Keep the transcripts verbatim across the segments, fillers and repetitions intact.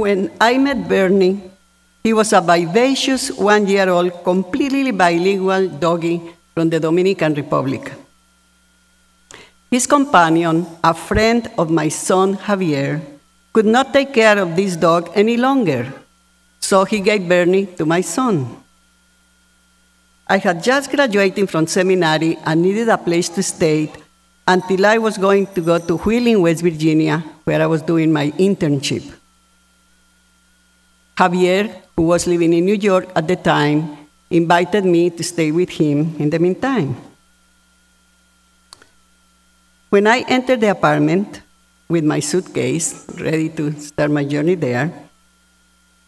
When I met Bernie, he was a vivacious one-year-old, completely bilingual doggy from the Dominican Republic. His companion, a friend of my son Javier, could not take care of this dog any longer, so he gave Bernie to my son. I had just graduated from seminary and needed a place to stay until I was going to go to Wheeling, West Virginia, where I was doing my internship. Javier, who was living in New York at the time, invited me to stay with him in the meantime. When I entered the apartment with my suitcase, ready to start my journey there,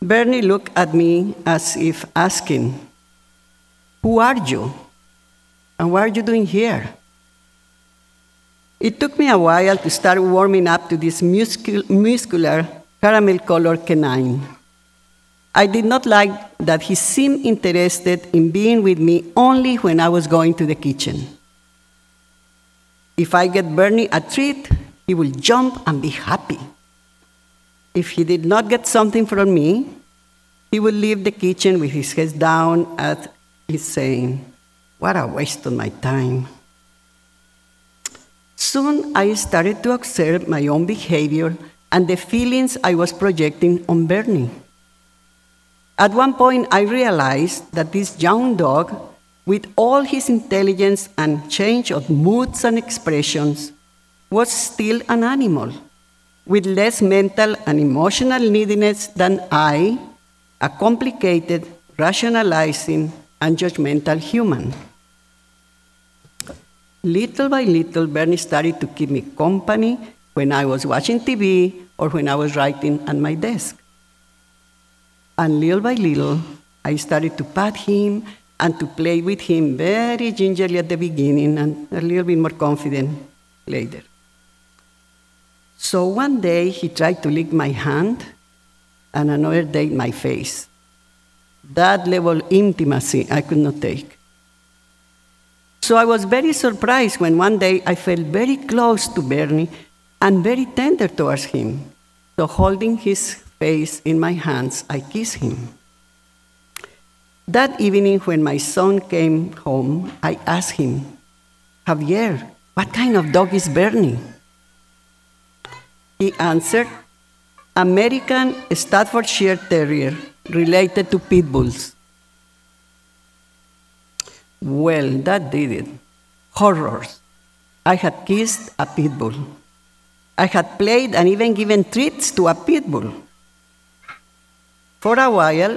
Bernie looked at me as if asking, "Who are you? And what are you doing here?" It took me a while to start warming up to this muscul- muscular, caramel-colored canine. I did not like that he seemed interested in being with me only when I was going to the kitchen. If I get Bernie a treat, he will jump and be happy. If he did not get something from me, he would leave the kitchen with his head down at his saying, "What a waste of my time." Soon I started to observe my own behavior and the feelings I was projecting on Bernie. At one point, I realized that this young dog, with all his intelligence and change of moods and expressions, was still an animal, with less mental and emotional neediness than I, a complicated, rationalizing, and judgmental human. Little by little, Bernie started to keep me company when I was watching T V or when I was writing at my desk. And little by little, I started to pat him and to play with him very gingerly at the beginning and a little bit more confident later. So one day, he tried to lick my hand, and another day, my face. That level of intimacy I could not take. So I was very surprised when one day I felt very close to Bernie and very tender towards him. So holding his face in my hands, I kissed him. That evening when my son came home, I asked him, "Javier, what kind of dog is Bernie?" He answered, "American Staffordshire Terrier, related to pit bulls." Well, that did it. Horrors. I had kissed a pit bull. I had played and even given treats to a pit bull. For a while,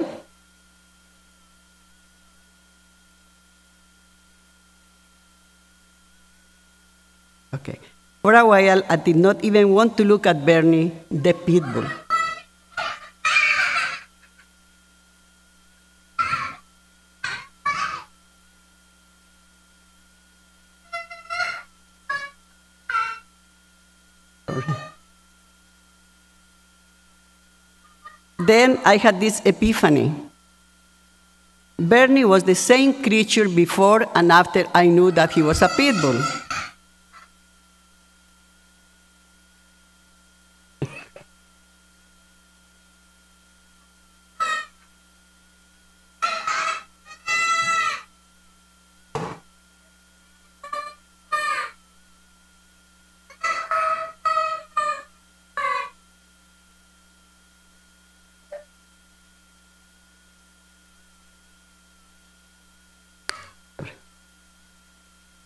okay. For a while, I did not even want to look at Bernie, the pit bull. Then I had this epiphany. Bernie was the same creature before and after I knew that he was a pit bull.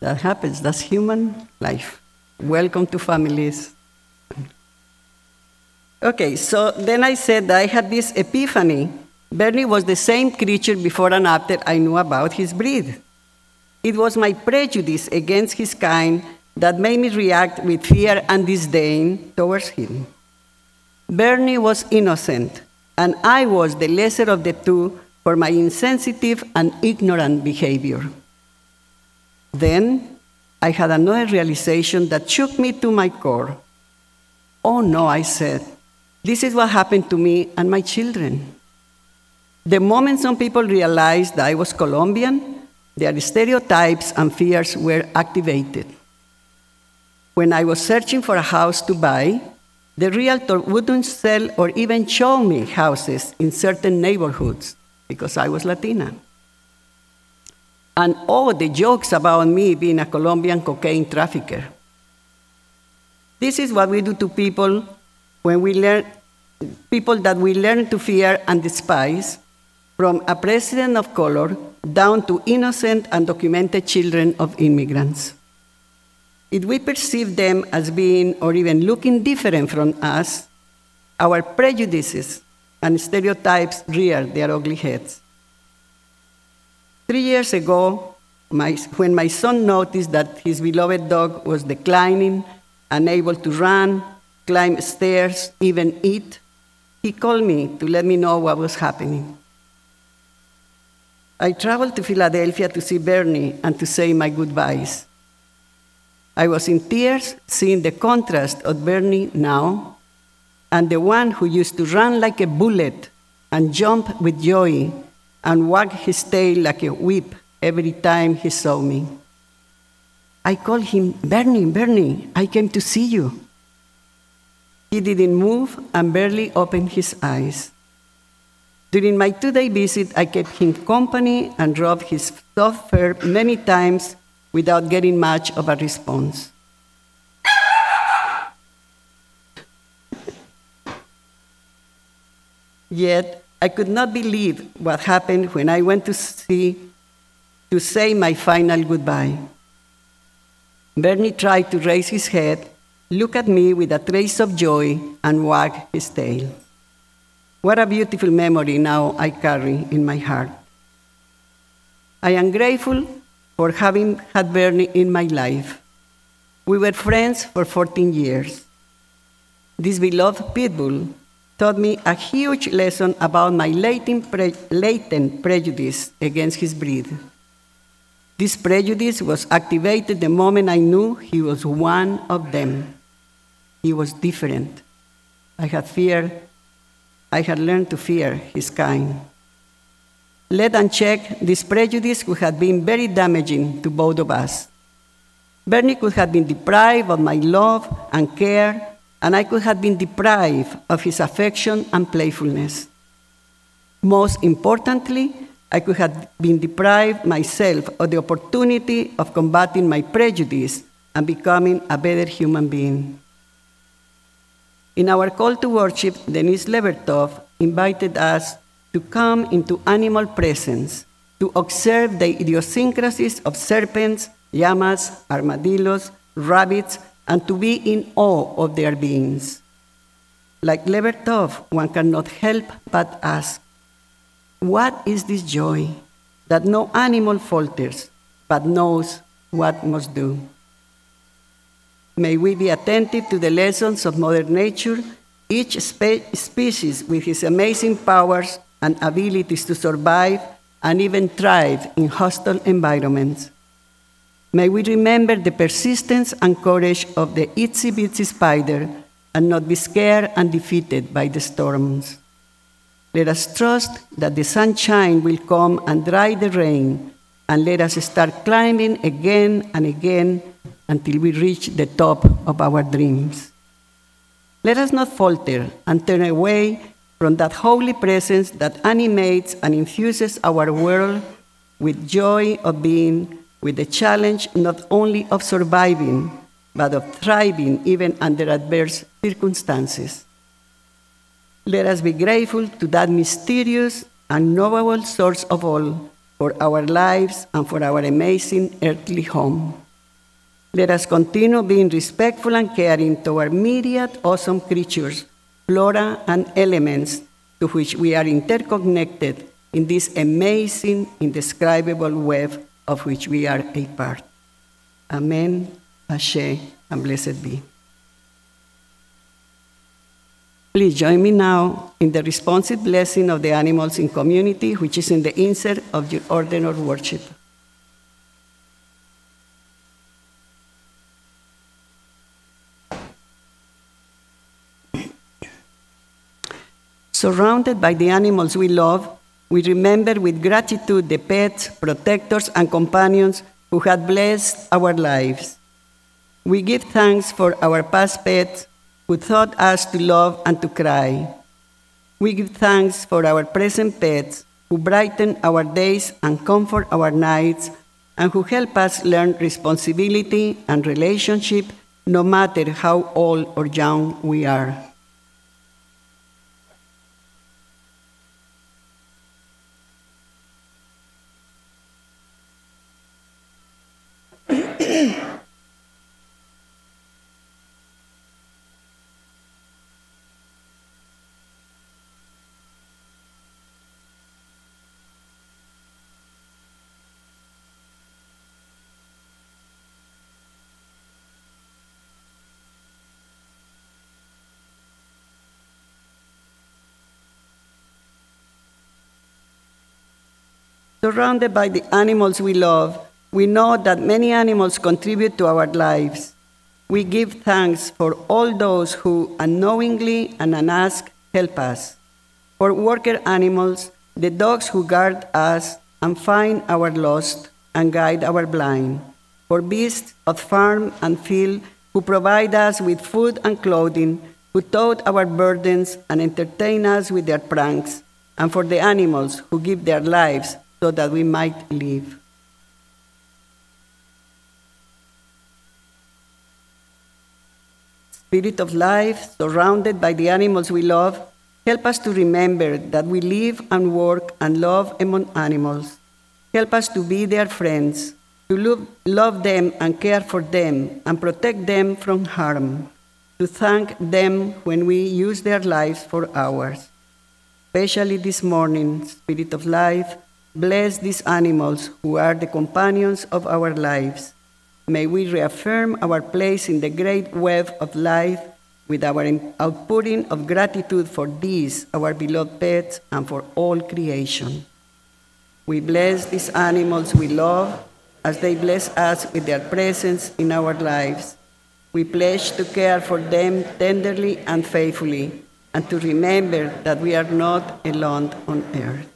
That happens, that's human life. Welcome to families. Okay, so then I said that I had this epiphany. Bernie was the same creature before and after I knew about his breed. It was my prejudice against his kind that made me react with fear and disdain towards him. Bernie was innocent, and I was the lesser of the two for my insensitive and ignorant behavior. Then, I had another realization that shook me to my core. "Oh no," I said, "this is what happened to me and my children." The moment some people realized that I was Colombian, their stereotypes and fears were activated. When I was searching for a house to buy, The realtor wouldn't sell or even show me houses in certain neighborhoods because I was Latina. And all the jokes about me being a Colombian cocaine trafficker. This is what we do to people when we learn, people that we learn to fear and despise, from a president of color down to innocent undocumented children of immigrants. If we perceive them as being or even looking different from us, our prejudices and stereotypes rear their ugly heads. Three years ago, my, when my son noticed that his beloved dog was declining, unable to run, climb stairs, even eat, he called me to let me know what was happening. I traveled to Philadelphia to see Bernie and to say my goodbyes. I was in tears seeing the contrast of Bernie now and the one who used to run like a bullet and jump with joy and wag his tail like a whip every time he saw me. I called him, "Bernie, Bernie, I came to see you." He didn't move and barely opened his eyes. During my two-day visit, I kept him company and rubbed his soft fur many times without getting much of a response. Yet, I could not believe what happened when I went to see, to say my final goodbye. Bernie tried to raise his head, look at me with a trace of joy, and wag his tail. What a beautiful memory now I carry in my heart. I am grateful for having had Bernie in my life. We were friends for fourteen years. This beloved pit bull taught me a huge lesson about my latent, pre- latent prejudice against his breed. This prejudice was activated the moment I knew he was one of them. He was different. I had feared, I had learned to fear his kind. Let unchecked, this prejudice could have been very damaging to both of us. Bernie could have been deprived of my love and care, and I could have been deprived of his affection and playfulness. Most importantly, I could have been deprived myself of the opportunity of combating my prejudice and becoming a better human being. In our call to worship, Denise Levertov invited us to come into animal presence, to observe the idiosyncrasies of serpents, llamas, armadillos, rabbits, and to be in awe of their beings. Like Levertov, one cannot help but ask, what is this joy that no animal falters but knows what must do? May we be attentive to the lessons of Mother Nature, each spe- species with its amazing powers and abilities to survive and even thrive in hostile environments. May we remember the persistence and courage of the itsy-bitsy spider and not be scared and defeated by the storms. Let us trust that the sunshine will come and dry the rain, and let us start climbing again and again until we reach the top of our dreams. Let us not falter and turn away from that holy presence that animates and infuses our world with joy of being, with the challenge not only of surviving, but of thriving even under adverse circumstances. Let us be grateful to that mysterious and knowable source of all for our lives and for our amazing earthly home. Let us continue being respectful and caring toward myriad awesome creatures, flora and elements to which we are interconnected in this amazing, indescribable web of which we are a part. Amen, Ashe, and blessed be. Please join me now in the responsive blessing of the animals in community, which is in the insert of your order of worship. Surrounded by the animals we love, we remember with gratitude the pets, protectors, and companions who have blessed our lives. We give thanks for our past pets, who taught us to love and to cry. We give thanks for our present pets, who brighten our days and comfort our nights, and who help us learn responsibility and relationship, no matter how old or young we are. Surrounded by the animals we love, we know that many animals contribute to our lives. We give thanks for all those who, unknowingly and unasked, help us. For worker animals, the dogs who guard us and find our lost and guide our blind. For beasts of farm and field who provide us with food and clothing, who tote our burdens and entertain us with their pranks. And for the animals who give their lives so that we might live. Spirit of life, surrounded by the animals we love, help us to remember that we live and work and love among animals. Help us to be their friends, to love, love them and care for them and protect them from harm, to thank them when we use their lives for ours. Especially this morning, Spirit of life, bless these animals who are the companions of our lives. May we reaffirm our place in the great web of life with our outpouring of gratitude for these, our beloved pets, and for all creation. We bless these animals we love as they bless us with their presence in our lives. We pledge to care for them tenderly and faithfully, and to remember that we are not alone on earth.